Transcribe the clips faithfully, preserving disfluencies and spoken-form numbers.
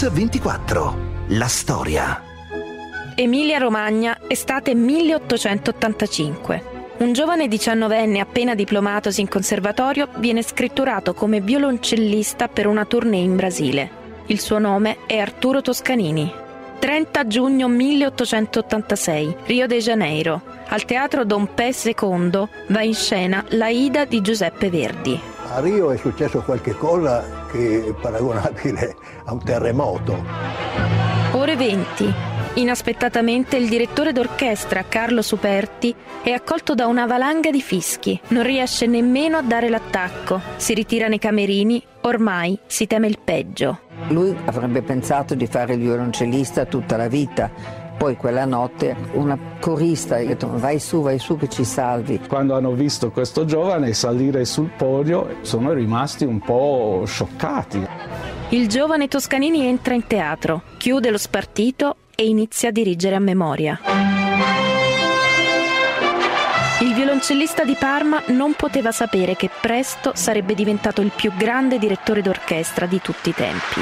Mix ventiquattro. La storia. Emilia-Romagna, estate milleottocentottantacinque. Un giovane diciannovenne appena diplomatosi in conservatorio viene scritturato come violoncellista per una tournée in Brasile. Il suo nome è Arturo Toscanini. trenta giugno milleottocentottantasei, Rio de Janeiro. Al teatro Dom Pè secondo va in scena l'Aida di Giuseppe Verdi. A Rio è successo qualcosa che è paragonabile a un terremoto. ore venti. Inaspettatamente il direttore d'orchestra Carlo Superti è accolto da una valanga di fischi. Non riesce nemmeno a dare l'attacco. Si ritira nei camerini. Ormai si teme il peggio. Lui avrebbe pensato di fare il violoncellista tutta la vita. Poi quella notte una corista ha detto: vai su, vai su che ci salvi. Quando hanno visto questo giovane salire sul podio sono rimasti un po' scioccati. Il giovane Toscanini entra in teatro, chiude lo spartito e inizia a dirigere a memoria. Il violoncellista di Parma non poteva sapere che presto sarebbe diventato il più grande direttore d'orchestra di tutti i tempi.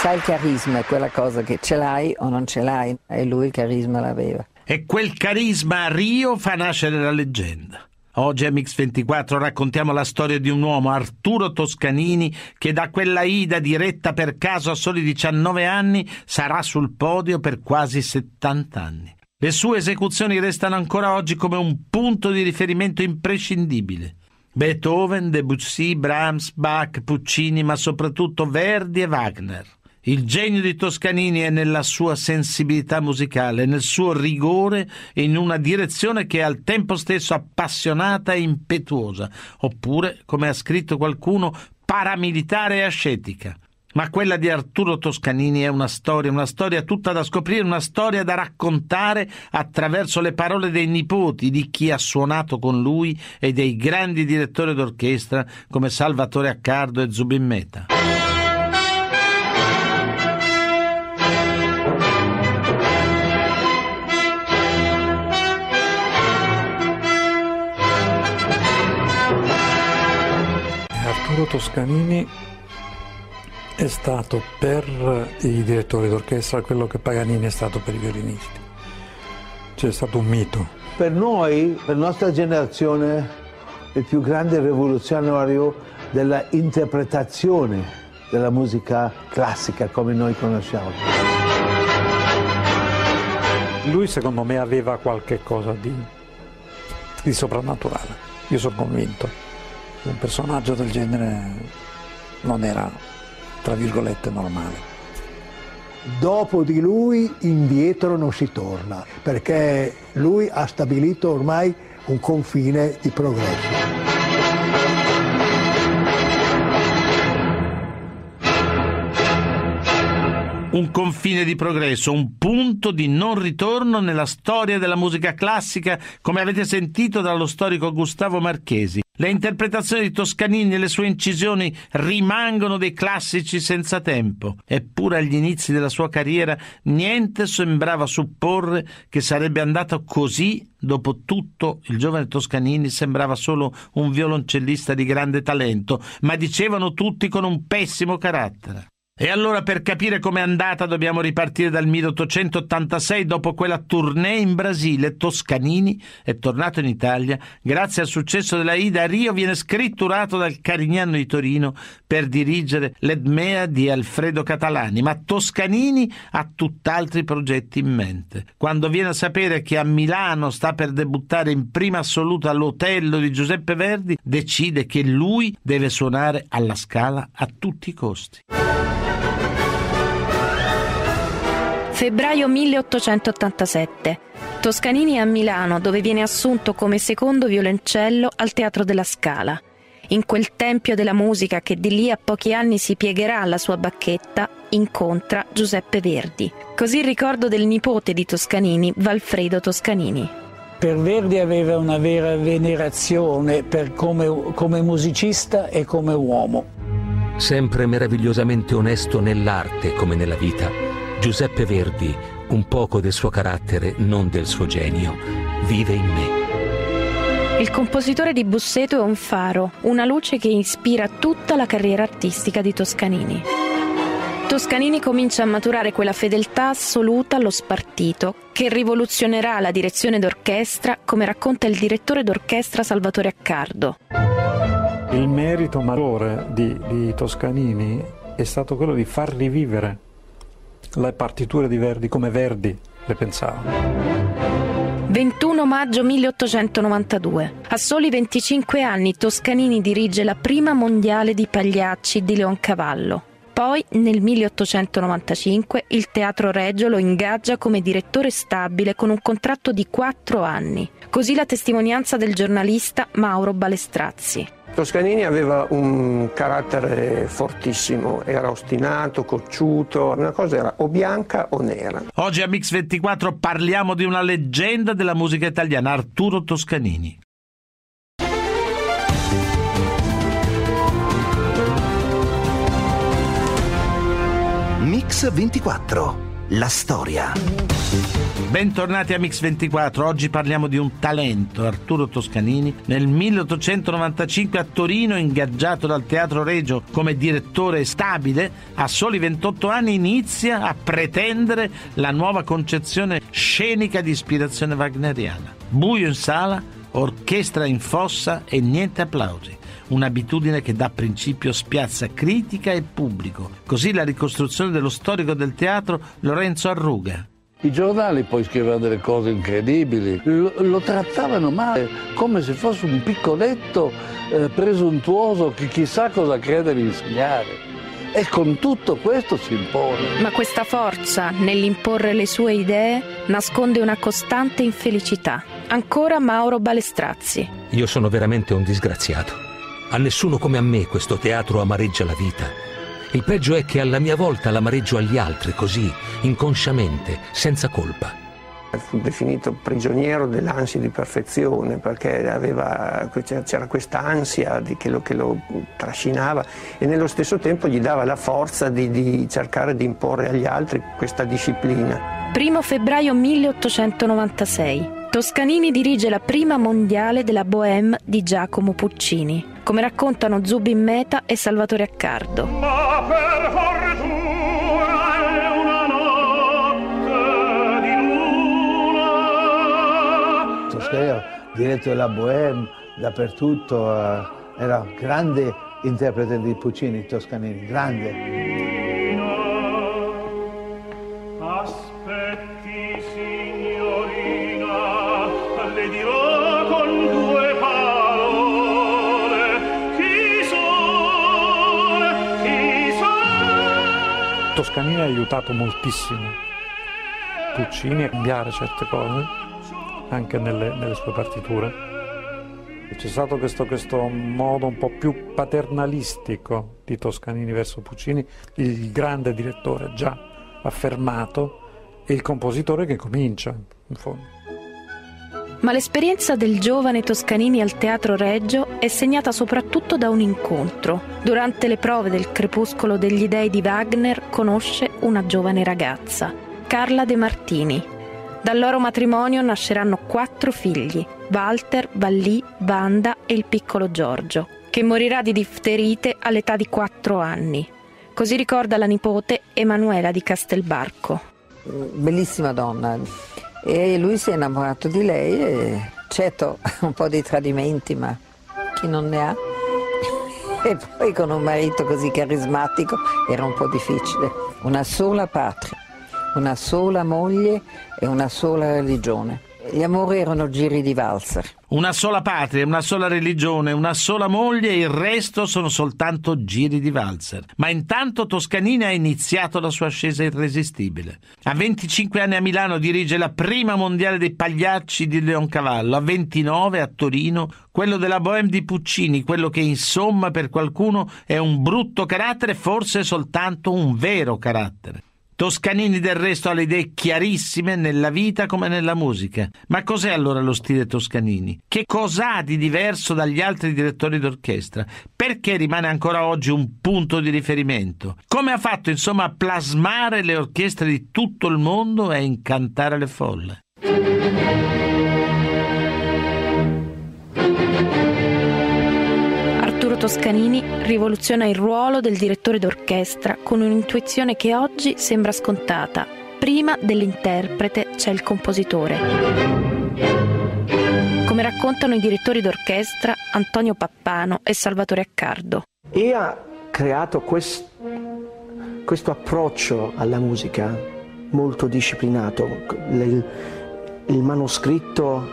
Sai, il carisma è quella cosa che ce l'hai o non ce l'hai, e lui il carisma l'aveva. E quel carisma a Rio fa nascere la leggenda. Oggi a Mix ventiquattro raccontiamo la storia di un uomo, Arturo Toscanini, che da quella Ida diretta per caso a soli diciannove anni sarà sul podio per quasi settanta anni. Le sue esecuzioni restano ancora oggi come un punto di riferimento imprescindibile. Beethoven, Debussy, Brahms, Bach, Puccini, ma soprattutto Verdi e Wagner. Il genio di Toscanini è nella sua sensibilità musicale, nel suo rigore e in una direzione che è al tempo stesso appassionata e impetuosa, oppure, come ha scritto qualcuno, paramilitare e ascetica. Ma quella di Arturo Toscanini è una storia, una storia tutta da scoprire, una storia da raccontare attraverso le parole dei nipoti, di chi ha suonato con lui e dei grandi direttori d'orchestra come Salvatore Accardo e Zubin Mehta. Arturo Toscanini è stato per i direttori d'orchestra quello che Paganini è stato per i violinisti. C'è stato un mito. Per noi, per la nostra generazione, il più grande rivoluzionario della interpretazione della musica classica come noi conosciamo. Lui secondo me aveva qualche cosa di, di soprannaturale, io sono convinto. Un personaggio del genere non era, tra virgolette, normale. Dopo di lui indietro non si torna, perché lui ha stabilito ormai un confine di progresso. Un confine di progresso, un punto di non ritorno nella storia della musica classica, come avete sentito dallo storico Gustavo Marchesi. Le interpretazioni di Toscanini e le sue incisioni rimangono dei classici senza tempo. Eppure agli inizi della sua carriera niente sembrava supporre che sarebbe andato così. Dopo tutto, il giovane Toscanini sembrava solo un violoncellista di grande talento, ma dicevano tutti con un pessimo carattere. E allora per capire com'è andata dobbiamo ripartire dal milleottocentottantasei, dopo quella tournée in Brasile. Toscanini è tornato in Italia, grazie al successo della Ida a Rio viene scritturato dal Carignano di Torino per dirigere l'Edmea di Alfredo Catalani, ma Toscanini ha tutt'altri progetti in mente. Quando viene a sapere che a Milano sta per debuttare in prima assoluta l'Otello di Giuseppe Verdi, decide che lui deve suonare alla Scala a tutti i costi. febbraio milleottocentottantasette. Toscanini è a Milano, dove viene assunto come secondo violoncello al Teatro della Scala. In quel tempio della musica che di lì a pochi anni si piegherà alla sua bacchetta, incontra Giuseppe Verdi. Così il ricordo del nipote di Toscanini, Valfredo Toscanini. Per Verdi aveva una vera venerazione per come, come musicista e come uomo. Sempre meravigliosamente onesto nell'arte come nella vita, Giuseppe Verdi, un poco del suo carattere, non del suo genio, vive in me. Il compositore di Busseto è un faro, una luce che ispira tutta la carriera artistica di Toscanini. Toscanini comincia a maturare quella fedeltà assoluta allo spartito che rivoluzionerà la direzione d'orchestra, come racconta il direttore d'orchestra Salvatore Accardo. Il merito maggiore di, di Toscanini è stato quello di far rivivere le partiture di Verdi come Verdi le pensava. ventuno maggio milleottocentonovantadue. A soli venticinque anni Toscanini dirige la prima mondiale di Pagliacci di Leoncavallo. Poi, nel milleottocentonovantacinque, il Teatro Regio lo ingaggia come direttore stabile con un contratto di quattro anni. Così la testimonianza del giornalista Mauro Balestrazzi. Toscanini aveva un carattere fortissimo, era ostinato, cocciuto, una cosa era o bianca o nera. Oggi a Mix ventiquattro parliamo di una leggenda della musica italiana, Arturo Toscanini. Mix ventiquattro, la storia. Bentornati a Mix ventiquattro, oggi parliamo di un talento, Arturo Toscanini. Nel milleottocentonovantacinque a Torino, ingaggiato dal Teatro Regio come direttore stabile, a soli ventotto anni inizia a pretendere la nuova concezione scenica di ispirazione wagneriana. Buio in sala, orchestra in fossa e niente applausi. Un'abitudine che da principio spiazza critica e pubblico. Così la ricostruzione dello storico del teatro Lorenzo Arruga. I giornali poi scrivevano delle cose incredibili, lo, lo trattavano male, come se fosse un piccoletto eh, presuntuoso che chissà cosa crede di insegnare. E con tutto questo si impone. Ma questa forza, nell'imporre le sue idee, nasconde una costante infelicità. Ancora Mauro Balestrazzi. Io sono veramente un disgraziato. A nessuno come a me questo teatro amareggia la vita. Il peggio è che alla mia volta l'amareggio agli altri, così, inconsciamente, senza colpa. Fu definito prigioniero dell'ansia di perfezione, perché aveva, c'era questa ansia che lo, che lo trascinava e nello stesso tempo gli dava la forza di, di cercare di imporre agli altri questa disciplina. primo febbraio milleottocentonovantasei. Toscanini dirige la prima mondiale della Bohème di Giacomo Puccini, come raccontano Zubin Mehta e Salvatore Accardo. Ma per fortuna è una notte di luna. Toscanini ha diretto della Bohème dappertutto, era un grande interprete di Puccini, Toscanini, grande. Toscanini ha aiutato moltissimo Puccini a cambiare certe cose, anche nelle, nelle sue partiture. C'è stato questo, questo modo un po' più paternalistico di Toscanini verso Puccini, il grande direttore già affermato e il compositore che comincia, in fondo. Ma l'esperienza del giovane Toscanini al Teatro Regio è segnata soprattutto da un incontro. Durante le prove del Crepuscolo degli Dei di Wagner conosce una giovane ragazza, Carla De Martini. Dal loro matrimonio nasceranno quattro figli, Walter, Vallì, Wanda e il piccolo Giorgio, che morirà di difterite all'età di quattro anni. Così ricorda la nipote Emanuela di Castelbarco. Bellissima donna. E lui si è innamorato di lei e certo un po' dei tradimenti, ma chi non ne ha? E poi con un marito così carismatico era un po' difficile. Una sola patria, una sola moglie e una sola religione. Gli amori erano giri di valzer. Una sola patria, una sola religione, una sola moglie e il resto sono soltanto giri di valzer. Ma intanto Toscanini ha iniziato la sua ascesa irresistibile. A venticinque anni a Milano dirige la prima mondiale dei Pagliacci di Leoncavallo, a ventinove a Torino quello della Bohème di Puccini, quello che insomma per qualcuno è un brutto carattere, forse soltanto un vero carattere. Toscanini del resto ha le idee chiarissime nella vita come nella musica. Ma cos'è allora lo stile Toscanini? Che cos'ha di diverso dagli altri direttori d'orchestra? Perché rimane ancora oggi un punto di riferimento? Come ha fatto insomma a plasmare le orchestre di tutto il mondo e a incantare le folle? Toscanini rivoluziona il ruolo del direttore d'orchestra con un'intuizione che oggi sembra scontata. Prima dell'interprete c'è il compositore. Come raccontano i direttori d'orchestra Antonio Pappano e Salvatore Accardo. E ha creato quest, questo approccio alla musica molto disciplinato. Il, il manoscritto,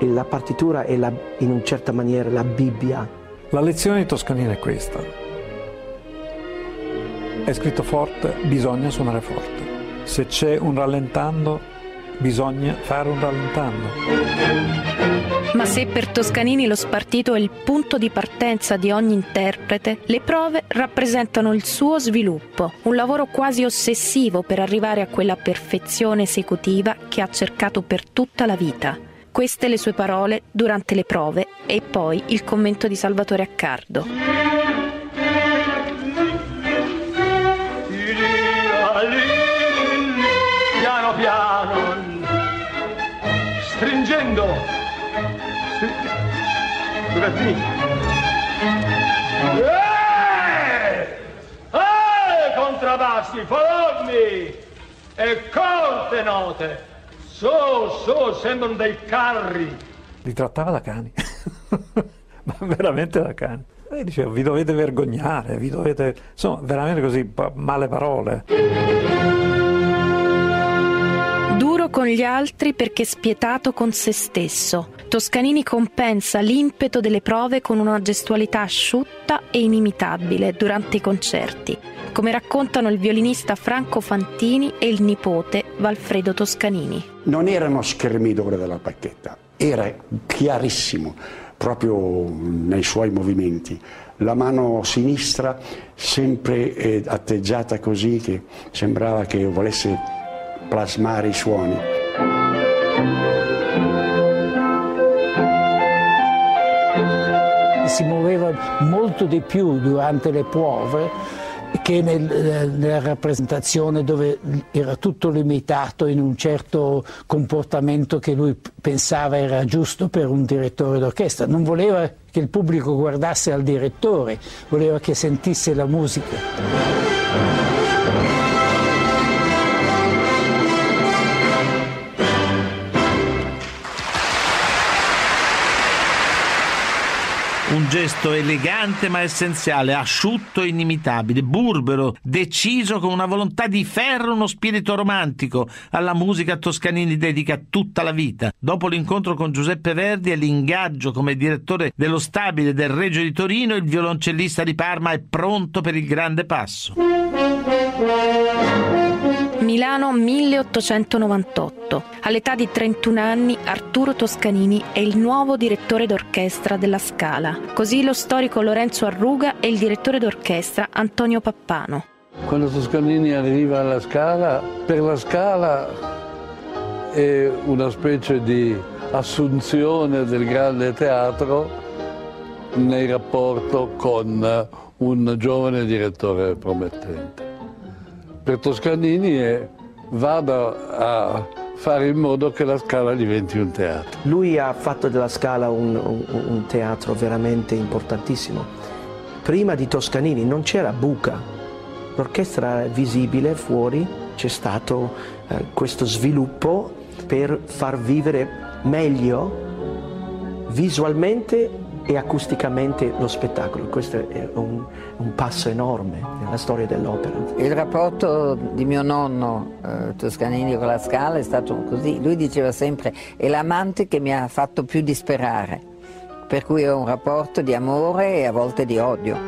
la partitura è la, in una certa maniera la Bibbia. La lezione di Toscanini è questa. È scritto forte, bisogna suonare forte. Se c'è un rallentando, bisogna fare un rallentando. Ma se per Toscanini lo spartito è il punto di partenza di ogni interprete, le prove rappresentano il suo sviluppo, un lavoro quasi ossessivo per arrivare a quella perfezione esecutiva che ha cercato per tutta la vita. Queste le sue parole durante le prove e poi il commento di Salvatore Accardo. Stringendo Bugattini. Eh! Eh! Contrabbassi, forni e corte note. Su, su, sembrano dei carri. Li trattava da cani, ma veramente da cani. E dicevo, vi dovete vergognare, vi dovete... Insomma, veramente così, male parole. Duro con gli altri perché spietato con se stesso, Toscanini compensa l'impeto delle prove con una gestualità asciutta e inimitabile durante i concerti, come raccontano il violinista Franco Fantini e il nipote Valfredo Toscanini. Non era uno schermidore della bacchetta, era chiarissimo proprio nei suoi movimenti. La mano sinistra sempre eh, atteggiata così che sembrava che volesse plasmare i suoni. Si muoveva molto di più durante le prove che nel, nella rappresentazione, dove era tutto limitato in un certo comportamento che lui pensava era giusto per un direttore d'orchestra. Non voleva che il pubblico guardasse al direttore, voleva che sentisse la musica. Un gesto elegante ma essenziale, asciutto e inimitabile, burbero, deciso con una volontà di ferro, uno spirito romantico. Alla musica Toscanini dedica tutta la vita. Dopo l'incontro con Giuseppe Verdi e l'ingaggio come direttore dello stabile del Regio di Torino, il violoncellista di Parma è pronto per il grande passo. Milano milleottocentonovantotto. All'età di trentuno anni Arturo Toscanini è il nuovo direttore d'orchestra della Scala. Così lo storico Lorenzo Arruga e il direttore d'orchestra Antonio Pappano. Quando Toscanini arriva alla Scala, per la Scala è una specie di assunzione del grande teatro nel rapporto con un giovane direttore promettente. Per Toscanini è vada a fare in modo che la Scala diventi un teatro. Lui ha fatto della Scala un, un, un teatro veramente importantissimo. Prima di Toscanini non c'era buca, l'orchestra era visibile fuori, c'è stato eh, questo sviluppo per far vivere meglio visualmente e acusticamente lo spettacolo. Questo è un, un passo enorme nella storia dell'opera. Il rapporto di mio nonno eh, Toscanini con la Scala è stato così. Lui diceva sempre: è l'amante che mi ha fatto più disperare, per cui è un rapporto di amore e a volte di odio.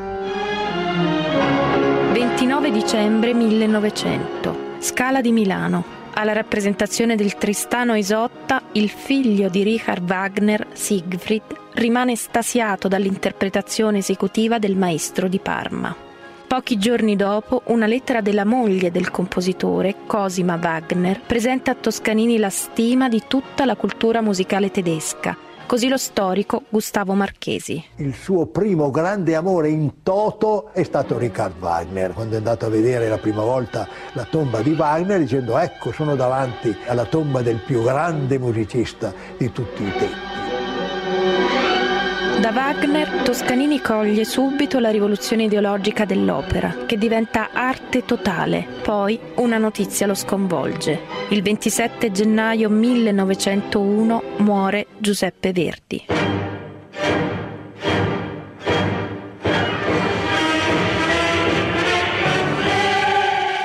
ventinove dicembre millenovecento, Scala di Milano. Alla rappresentazione del Tristano Isotta, il figlio di Richard Wagner, Siegfried, rimane estasiato dall'interpretazione esecutiva del maestro di Parma. Pochi giorni dopo, una lettera della moglie del compositore, Cosima Wagner, presenta a Toscanini la stima di tutta la cultura musicale tedesca, così lo storico Gustavo Marchesi. Il suo primo grande amore in toto è stato Richard Wagner. Quando è andato a vedere la prima volta la tomba di Wagner, dicendo: ecco, sono davanti alla tomba del più grande musicista di tutti i tempi. Da Wagner, Toscanini coglie subito la rivoluzione ideologica dell'opera, che diventa arte totale. Poi una notizia lo sconvolge. Il ventisette gennaio millenovecentouno muore Giuseppe Verdi.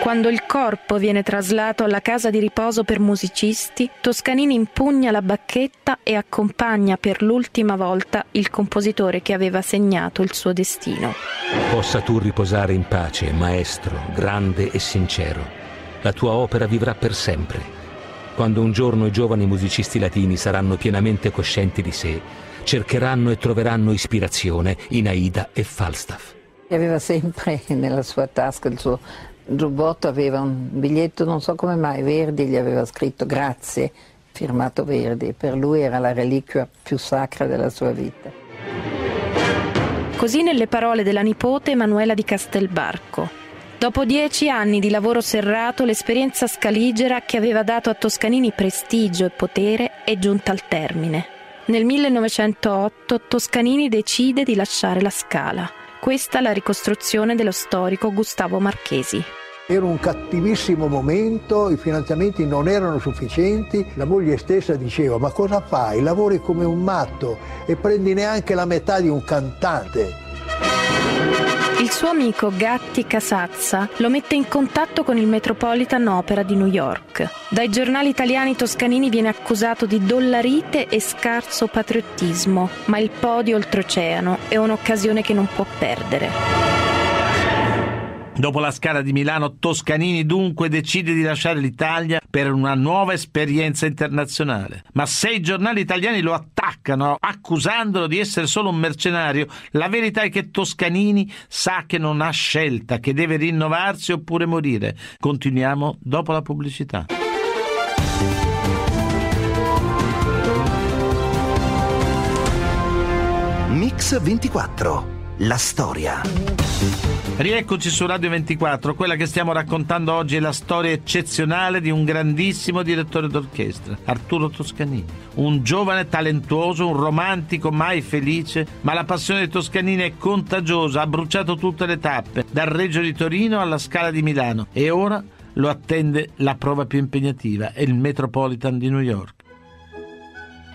Quando il corpo viene traslato alla casa di riposo per musicisti, Toscanini impugna la bacchetta e accompagna per l'ultima volta il compositore che aveva segnato il suo destino. Possa tu riposare in pace, maestro, grande e sincero. La tua opera vivrà per sempre. Quando un giorno i giovani musicisti latini saranno pienamente coscienti di sé, cercheranno e troveranno ispirazione in Aida e Falstaff. Aveva sempre nella sua tasca il suo giubbotto, aveva un biglietto, non so come mai, Verdi, gli aveva scritto grazie, firmato Verdi. Per lui era la reliquia più sacra della sua vita. Così nelle parole della nipote Emanuela di Castelbarco. Dopo dieci anni di lavoro serrato, l'esperienza scaligera che aveva dato a Toscanini prestigio e potere è giunta al termine. Nel millenovecentootto Toscanini decide di lasciare la Scala. Questa è la ricostruzione dello storico Gustavo Marchesi. Era un cattivissimo momento, i finanziamenti non erano sufficienti, la moglie stessa diceva: ma cosa fai? Lavori come un matto e prendi neanche la metà di un cantante. Il suo amico Gatti Casazza lo mette in contatto con il Metropolitan Opera di New York. Dai giornali italiani Toscanini viene accusato di dollarite e scarso patriottismo, ma il podio oltreoceano è un'occasione che non può perdere. Dopo la Scala di Milano, Toscanini dunque decide di lasciare l'Italia per una nuova esperienza internazionale. Ma se i giornali italiani lo attaccano accusandolo di essere solo un mercenario, la verità è che Toscanini sa che non ha scelta, che deve rinnovarsi oppure morire. Continuiamo dopo la pubblicità. Mix ventiquattro. La storia. Rieccoci su Radio ventiquattro. Quella che stiamo raccontando oggi è la storia eccezionale di un grandissimo direttore d'orchestra, Arturo Toscanini. Un giovane talentuoso, un romantico mai felice, ma la passione di Toscanini è contagiosa, ha bruciato tutte le tappe, dal Regio di Torino alla Scala di Milano, e ora lo attende la prova più impegnativa, è il Metropolitan di New York.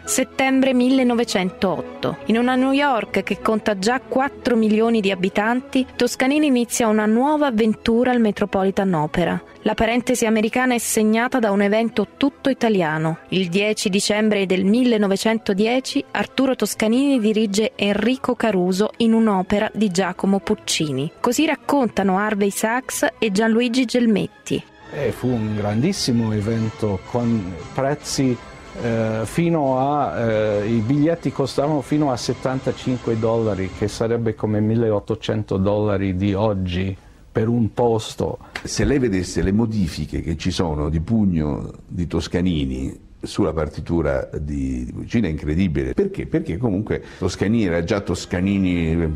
Settembre millenovecentootto. In una New York che conta già quattro milioni di abitanti, Toscanini inizia una nuova avventura al Metropolitan Opera. La parentesi americana è segnata da un evento tutto italiano. Il dieci dicembre del millenovecentodieci Arturo Toscanini dirige Enrico Caruso in un'opera di Giacomo Puccini. Così raccontano Harvey Sachs e Gianluigi Gelmetti. Eh, fu un grandissimo evento con prezzi Eh, fino a eh, i biglietti costavano fino a settantacinque dollari, che sarebbe come milleottocento dollari di oggi per un posto. Se lei vedesse le modifiche che ci sono di pugno di Toscanini sulla partitura di Puccini è incredibile. Perché? Perché comunque Toscanini era già Toscanini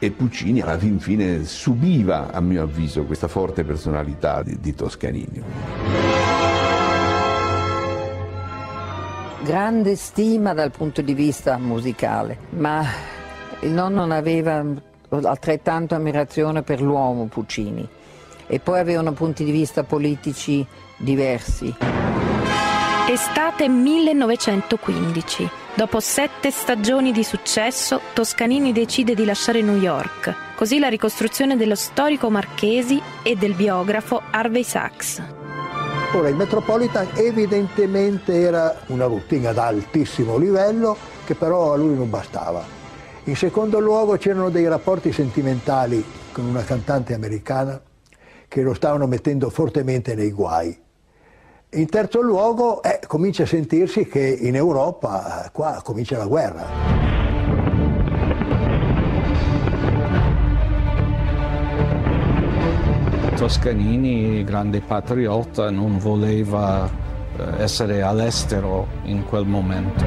e Puccini alla fin fine subiva, a mio avviso, questa forte personalità di, di Toscanini. Grande stima dal punto di vista musicale, ma il nonno aveva altrettanto ammirazione per l'uomo Puccini, e poi avevano punti di vista politici diversi. Estate millenovecentoquindici. Dopo sette stagioni di successo, Toscanini decide di lasciare New York. Così la ricostruzione dello storico Marchesi e del biografo Harvey Sachs. Ora, il Metropolitan evidentemente era una routine ad altissimo livello che però a lui non bastava. In secondo luogo c'erano dei rapporti sentimentali con una cantante americana che lo stavano mettendo fortemente nei guai. In terzo luogo eh, comincia a sentirsi che in Europa qua comincia la guerra. Toscanini, grande patriota, non voleva essere all'estero in quel momento.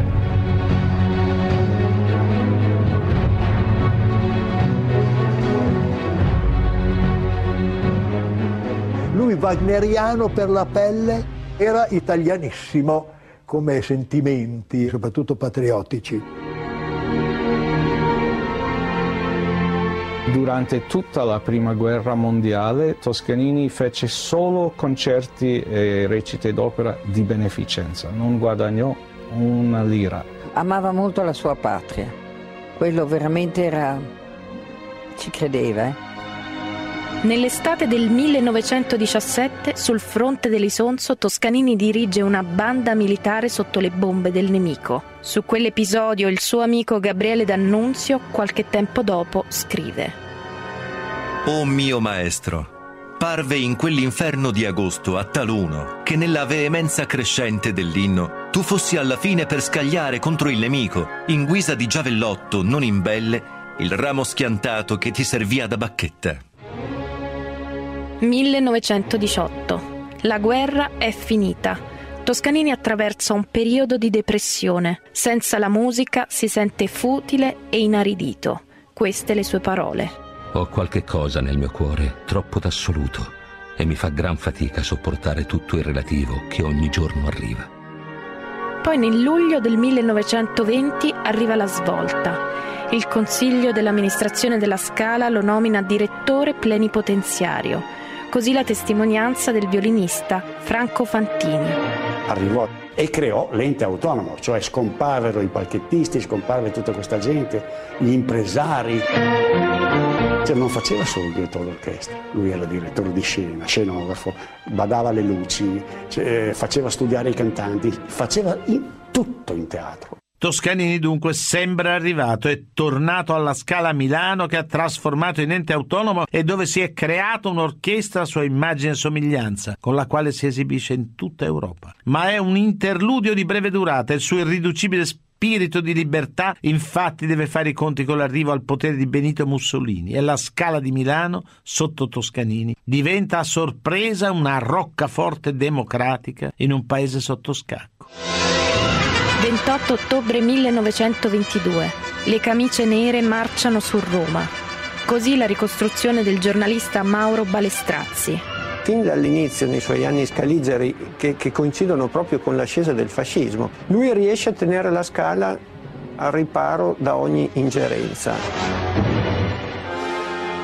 Lui, wagneriano per la pelle, era italianissimo come sentimenti, soprattutto patriottici. durante tutta la prima guerra mondiale Toscanini fece solo concerti e recite d'opera di beneficenza, non guadagnò una lira. Amava molto la sua patria, quello veramente era... ci credeva. Eh? Nell'estate del millenovecentodiciassette, sul fronte dell'Isonzo, Toscanini dirige una banda militare sotto le bombe del nemico. Su quell'episodio il suo amico Gabriele D'Annunzio, qualche tempo dopo, scrive: «O mio maestro, parve in quell'inferno di agosto a taluno che nella veemenza crescente dell'inno tu fossi alla fine per scagliare contro il nemico, in guisa di giavellotto non in belle, il ramo schiantato che ti servia da bacchetta». millenovecentodiciotto. La guerra è finita. Toscanini attraversa un periodo di depressione. Senza la musica si sente futile e inaridito. Queste le sue parole. Ho qualche cosa nel mio cuore troppo d'assoluto e mi fa gran fatica sopportare tutto il relativo che ogni giorno arriva. Poi nel luglio del millenovecentoventi arriva la svolta. Il Consiglio dell'amministrazione della Scala lo nomina direttore plenipotenziario, così la testimonianza del violinista Franco Fantini. Arrivò e creò l'ente autonomo, cioè scomparvero i palchettisti, scomparve tutta questa gente, gli impresari. Cioè non faceva solo il direttore d'orchestra, lui era direttore di scena, scenografo, badava le luci, cioè, faceva studiare i cantanti, faceva in tutto in teatro. Toscanini dunque sembra arrivato, è tornato alla Scala Milano che ha trasformato in ente autonomo e dove si è creato un'orchestra a sua immagine e somiglianza, con la quale si esibisce in tutta Europa. Ma è un interludio di breve durata, il suo irriducibile spirito di libertà infatti deve fare i conti con l'arrivo al potere di Benito Mussolini e la Scala di Milano, sotto Toscanini, diventa a sorpresa una roccaforte democratica in un paese sotto scacco. ventotto ottobre millenovecentoventidue. Le camicie nere marciano su Roma. Così la ricostruzione del giornalista Mauro Balestrazzi. Fin dall'inizio, nei suoi anni scaligeri, che, che coincidono proprio con l'ascesa del fascismo, lui riesce a tenere la Scala al riparo da ogni ingerenza.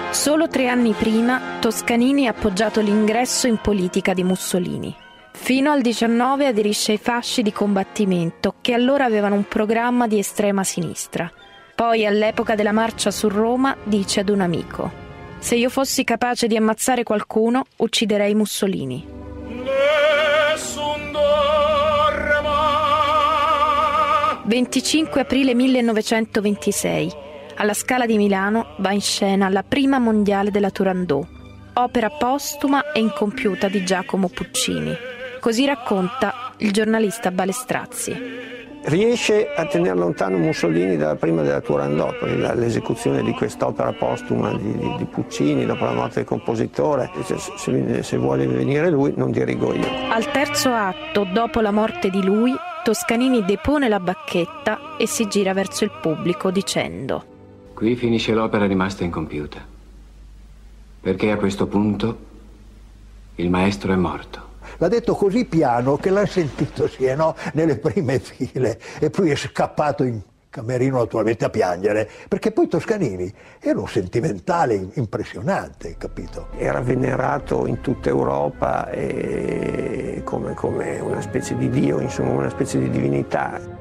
Solo tre anni prima, Toscanini ha appoggiato l'ingresso in politica di Mussolini. Fino al diciannove aderisce ai fasci di combattimento, che allora avevano un programma di estrema sinistra. Poi, all'epoca della marcia su Roma, dice ad un amico: «Se io fossi capace di ammazzare qualcuno, ucciderei Mussolini». venticinque aprile millenovecentoventisei. Alla Scala di Milano va in scena la prima mondiale della Turandot, opera postuma e incompiuta di Giacomo Puccini. Così racconta il giornalista Balestrazzi. Riesce a tenere lontano Mussolini dalla prima della Turandot, l'esecuzione di quest'opera postuma di, di, di Puccini dopo la morte del compositore. Se, se vuole venire lui, non dirigo io. Al terzo atto, dopo la morte di lui, Toscanini depone la bacchetta e si gira verso il pubblico dicendo: «Qui finisce l'opera rimasta incompiuta, perché a questo punto il maestro è morto». L'ha detto così piano che l'ha sentito, sì e no, nelle prime file, e poi è scappato in camerino naturalmente a piangere, perché poi Toscanini era un sentimentale impressionante, capito? Era venerato in tutta Europa e come, come una specie di dio, insomma, una specie di divinità.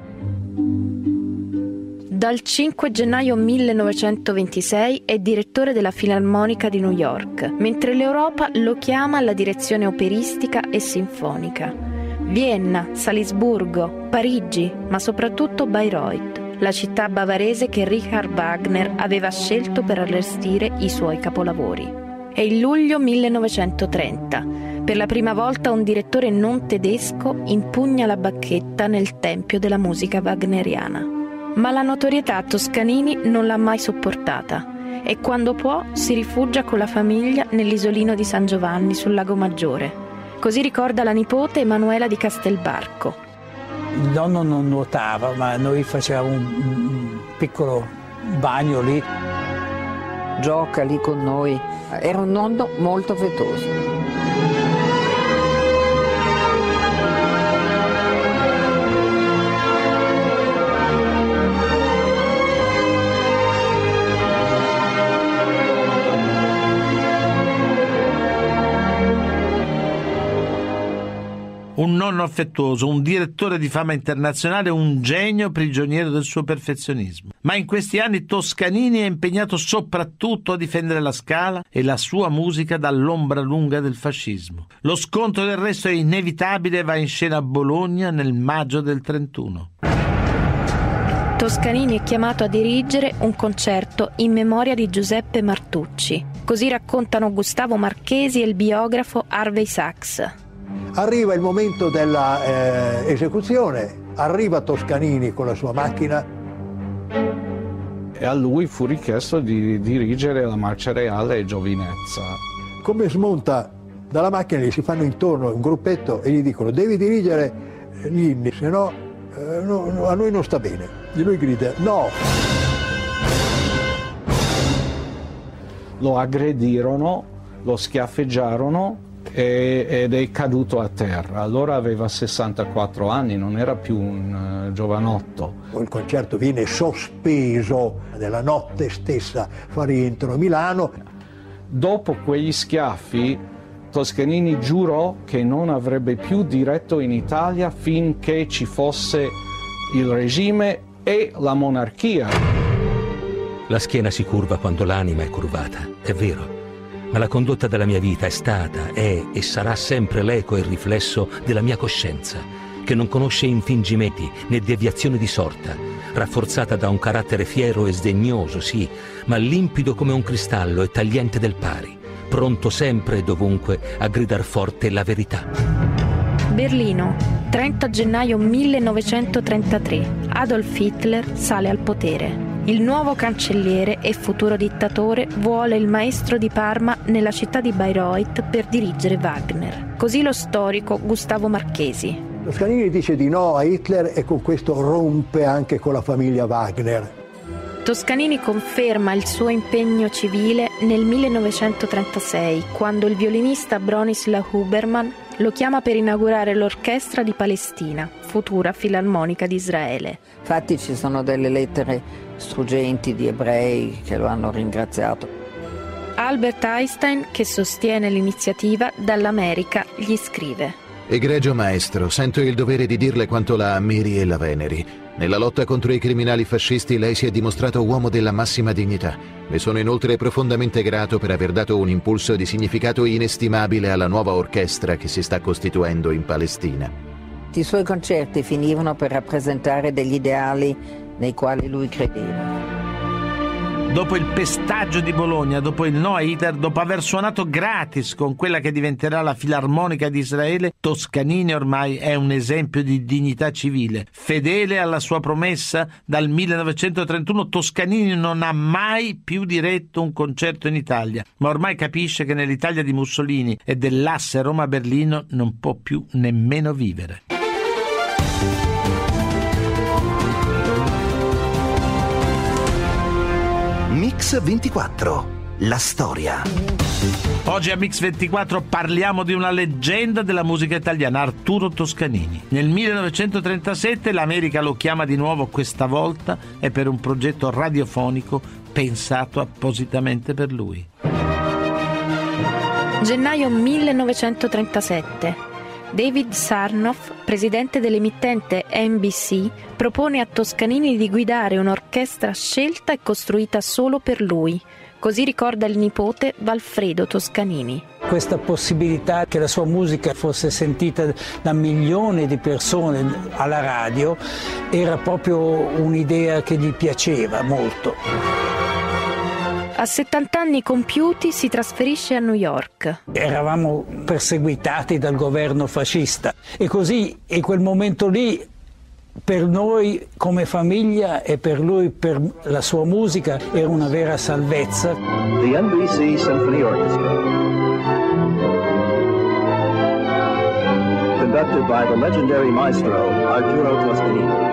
Dal cinque gennaio millenovecentoventisei è direttore della Filarmonica di New York, mentre l'Europa lo chiama alla direzione operistica e sinfonica. Vienna, Salisburgo, Parigi, ma soprattutto Bayreuth, la città bavarese che Richard Wagner aveva scelto per allestire i suoi capolavori. È il luglio millenovecentotrenta. Per la prima volta un direttore non tedesco impugna la bacchetta nel tempio della musica wagneriana. Ma la notorietà Toscanini non l'ha mai sopportata e quando può si rifugia con la famiglia nell'isolino di San Giovanni sul Lago Maggiore. Così ricorda la nipote Emanuela di Castelbarco. Il nonno non nuotava, ma noi facevamo un piccolo bagno lì. Gioca lì con noi. Era un nonno molto affettuoso. nonno affettuoso, un direttore di fama internazionale, un genio prigioniero del suo perfezionismo. Ma in questi anni Toscanini è impegnato soprattutto a difendere la Scala e la sua musica dall'ombra lunga del fascismo. Lo scontro del resto è inevitabile e va in scena a Bologna nel maggio del trentuno. Toscanini è chiamato a dirigere un concerto in memoria di Giuseppe Martucci. Così raccontano Gustavo Marchesi e il biografo Harvey Sachs. Arriva il momento della eh, esecuzione, arriva Toscanini con la sua macchina. E a lui fu richiesto di dirigere la marcia reale e Giovinezza. Come smonta dalla macchina gli si fanno intorno un gruppetto e gli dicono: devi dirigere gli inni, se no... No, no, a noi non sta bene. E lui grida: no! Lo aggredirono, lo schiaffeggiarono e, ed è caduto a terra. Allora aveva sessantaquattro anni, non era più un uh, giovanotto. Il concerto viene sospeso, nella notte stessa fa rientro a Milano. Dopo quegli schiaffi Toscanini giurò che non avrebbe più diretto in Italia finché ci fosse il regime e la monarchia. La schiena si curva quando l'anima è curvata, è vero, ma la condotta della mia vita è stata, è e sarà sempre l'eco e il riflesso della mia coscienza, che non conosce infingimenti né deviazioni di sorta, rafforzata da un carattere fiero e sdegnoso, sì, ma limpido come un cristallo e tagliente del pari, pronto sempre e dovunque a gridar forte la verità. Berlino, trenta gennaio millenovecentotrentatré. Adolf Hitler sale al potere. Il nuovo cancelliere e futuro dittatore vuole il maestro di Parma nella città di Bayreuth per dirigere Wagner. Così lo storico Gustavo Marchesi. Toscanini dice di no a Hitler e con questo rompe anche con la famiglia Wagner. Toscanini conferma il suo impegno civile nel millenovecentotrentasei, quando il violinista Bronislaw Huberman lo chiama per inaugurare l'Orchestra di Palestina, futura filarmonica di Israele. Infatti ci sono delle lettere struggenti di ebrei che lo hanno ringraziato. Albert Einstein, che sostiene l'iniziativa dall'America, gli scrive: egregio maestro, sento il dovere di dirle quanto la ammiri e la veneri. Nella lotta contro i criminali fascisti lei si è dimostrato uomo della massima dignità. Le sono inoltre profondamente grato per aver dato un impulso di significato inestimabile alla nuova orchestra che si sta costituendo in Palestina. I suoi concerti finivano per rappresentare degli ideali nei quali lui credeva. Dopo il pestaggio di Bologna, dopo il no a Hitler, dopo aver suonato gratis con quella che diventerà la Filarmonica di Israele, Toscanini ormai è un esempio di dignità civile. Fedele alla sua promessa, dal millenovecentotrentuno Toscanini non ha mai più diretto un concerto in Italia, ma ormai capisce che nell'Italia di Mussolini e dell'asse Roma-Berlino non può più nemmeno vivere. Mix ventiquattro, la storia. Oggi a Mix ventiquattro parliamo di una leggenda della musica italiana, Arturo Toscanini. Nel millenovecentotrentasette l'America lo chiama di nuovo, questa volta è per un progetto radiofonico pensato appositamente per lui. Gennaio millenovecentotrentasette. David Sarnoff, presidente dell'emittente N B C, propone a Toscanini di guidare un'orchestra scelta e costruita solo per lui. Così ricorda il nipote Valfredo Toscanini. Questa possibilità che la sua musica fosse sentita da milioni di persone alla radio era proprio un'idea che gli piaceva molto. A settant'anni compiuti si trasferisce a New York. Eravamo perseguitati dal governo fascista e così in quel momento lì per noi come famiglia e per lui, per la sua musica, era una vera salvezza. The N B C Symphony Orchestra, conducted by the legendary maestro Arturo Toscanini.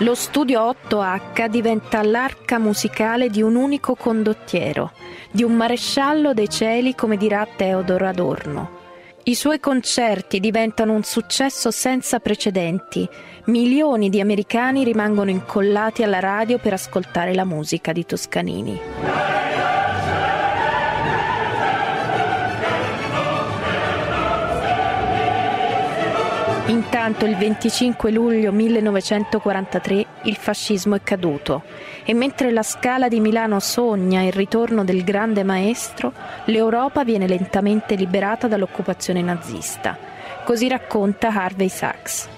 Lo studio otto H diventa l'arca musicale di un unico condottiero, di un maresciallo dei cieli, come dirà Theodor Adorno. I suoi concerti diventano un successo senza precedenti. Milioni di americani rimangono incollati alla radio per ascoltare la musica di Toscanini. Intanto il venticinque luglio millenovecentoquarantatré il fascismo è caduto e mentre la Scala di Milano sogna il ritorno del grande maestro, l'Europa viene lentamente liberata dall'occupazione nazista. Così racconta Harvey Sachs.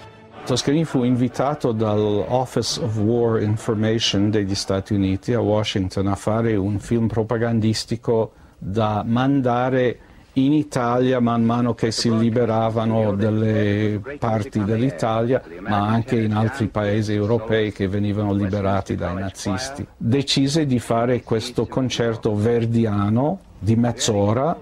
Toscanini fu invitato dall'Office of War Information degli Stati Uniti a Washington a fare un film propagandistico da mandare in Italia man mano che si liberavano delle parti dell'Italia, ma anche in altri paesi europei che venivano liberati dai nazisti. Decise di fare questo concerto verdiano di mezz'ora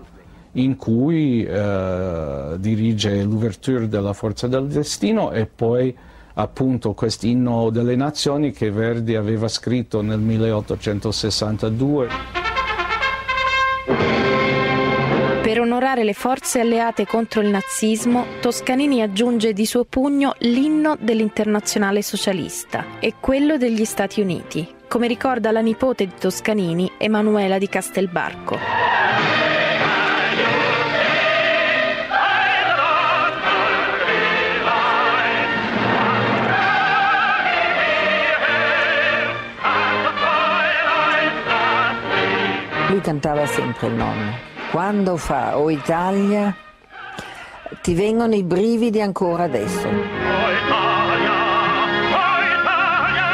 in cui eh, dirige l'ouverture della Forza del Destino e poi appunto quest'inno delle nazioni che Verdi aveva scritto nel milleottocentosessantadue. Per onorare le forze alleate contro il nazismo, Toscanini aggiunge di suo pugno l'inno dell'Internazionale Socialista e quello degli Stati Uniti, come ricorda la nipote di Toscanini, Emanuela di Castelbarco. Lui cantava sempre il nonno. Quando fa O Italia, ti vengono i brividi ancora adesso. O Italia, O Italia,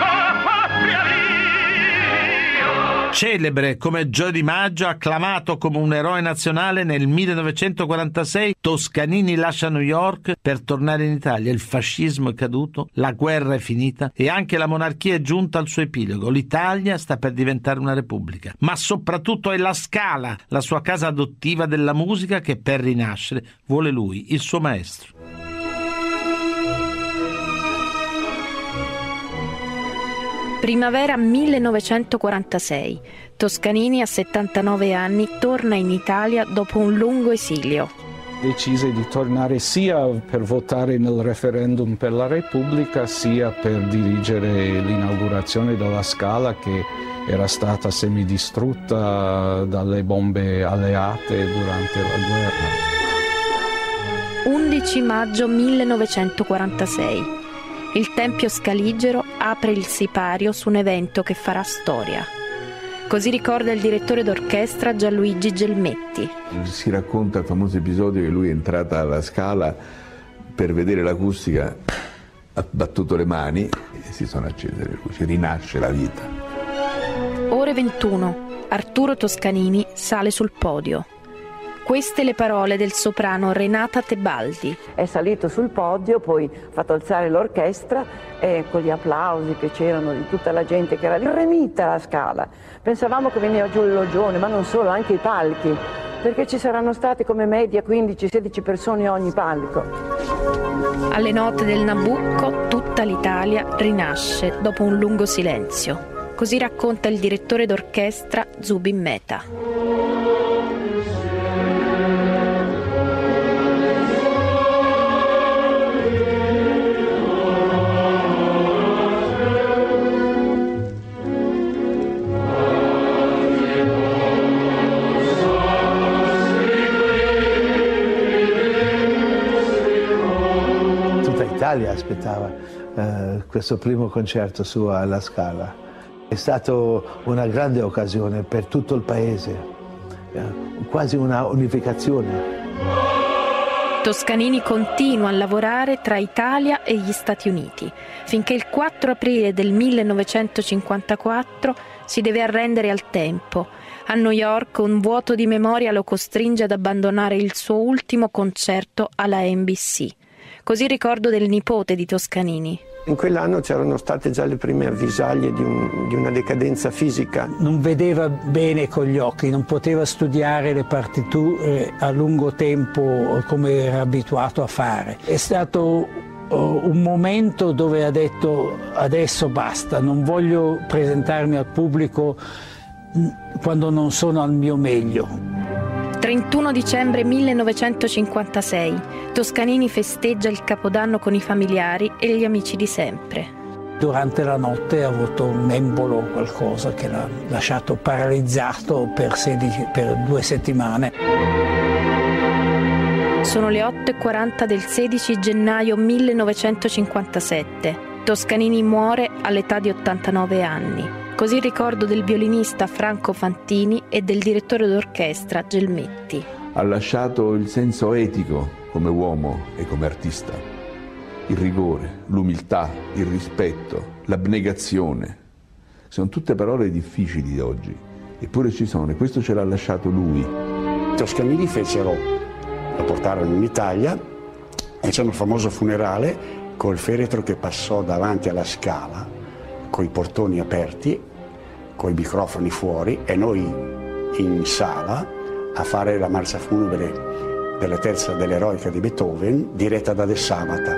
O patria mia. Celebre come Gioia Di Maggio, acclamato come un eroe nazionale nel millenovecentoquarantasei, Toscanini lascia New York per tornare in Italia. Il fascismo è caduto, la guerra è finita e anche la monarchia è giunta al suo epilogo. L'Italia sta per diventare una repubblica, ma soprattutto è la Scala, la sua casa adottiva della musica, che per rinascere vuole lui, il suo maestro. Primavera millenovecentoquarantasei. Toscanini a settantanove anni torna in Italia dopo un lungo esilio. Decise di tornare sia per votare nel referendum per la Repubblica, sia per dirigere l'inaugurazione della Scala, che era stata semidistrutta dalle bombe alleate durante la guerra. undici maggio millenovecentoquarantasei. Il Tempio Scaligero apre il sipario su un evento che farà storia. Così ricorda il direttore d'orchestra Gianluigi Gelmetti. Si racconta il famoso episodio che lui è entrato alla Scala per vedere l'acustica, ha battuto le mani e si sono accese le luci, rinasce la vita. ore ventuno, Arturo Toscanini sale sul podio. Queste le parole del soprano Renata Tebaldi. È salito sul podio, poi ha fatto alzare l'orchestra e con gli applausi che c'erano di tutta la gente che era lì, remita la Scala. Pensavamo che veniva giù l'Ogione, ma non solo, anche i palchi, perché ci saranno state come media quindici sedici persone a ogni palco. Alle note del Nabucco tutta l'Italia rinasce dopo un lungo silenzio. Così racconta il direttore d'orchestra Zubin Mehta. L'Italia aspettava eh, questo primo concerto suo alla Scala. È stata una grande occasione per tutto il paese, eh, quasi una unificazione. Toscanini continua a lavorare tra Italia e gli Stati Uniti, finché il quattro aprile del millenovecentocinquantaquattro si deve arrendere al tempo. A New York un vuoto di memoria lo costringe ad abbandonare il suo ultimo concerto alla N B C. Così ricordo del nipote di Toscanini. In quell'anno c'erano state già le prime avvisaglie di, un, di una decadenza fisica. Non vedeva bene con gli occhi, non poteva studiare le partiture a lungo tempo come era abituato a fare. È stato un momento dove ha detto adesso basta, non voglio presentarmi al pubblico quando non sono al mio meglio. trentuno dicembre millenovecentocinquantasei, Toscanini festeggia il Capodanno con i familiari e gli amici di sempre. Durante la notte ha avuto un embolo o qualcosa che l'ha lasciato paralizzato per, sedici, per due settimane. Sono le otto e quaranta del sedici gennaio millenovecentocinquantasette. Toscanini muore all'età di ottantanove anni. Così il ricordo del violinista Franco Fantini e del direttore d'orchestra Gelmetti. Ha lasciato il senso etico come uomo e come artista. Il rigore, l'umiltà, il rispetto, l'abnegazione. Sono tutte parole difficili di oggi, eppure ci sono, e questo ce l'ha lasciato lui. Toscanini fecero lo portarono in Italia e c'è un famoso funerale col feretro che passò davanti alla Scala, coi portoni aperti, coi microfoni fuori e noi in sala a fare la marcia funebre della terza dell'eroica di Beethoven diretta da De Sabata.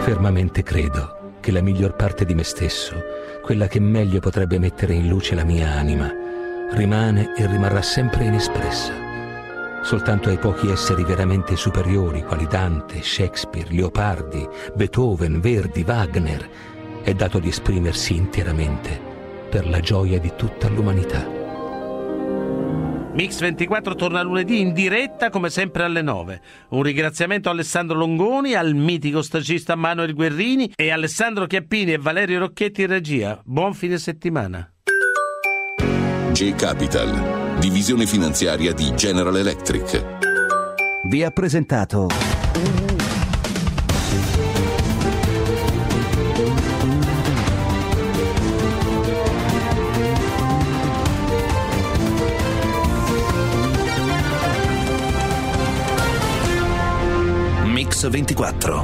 Fermamente credo che la miglior parte di me stesso, quella che meglio potrebbe mettere in luce la mia anima, rimane e rimarrà sempre inespressa. Soltanto ai pochi esseri veramente superiori, quali Dante, Shakespeare, Leopardi, Beethoven, Verdi, Wagner, è dato di esprimersi interamente per la gioia di tutta l'umanità. Mix ventiquattro torna lunedì in diretta come sempre alle nove. Un ringraziamento a Alessandro Longoni, al mitico stagista Manuel Guerrini e Alessandro Chiappini e Valerio Rocchetti in regia. Buon fine settimana. G-Capital, divisione finanziaria di General Electric, vi ha presentato Mix ventiquattro.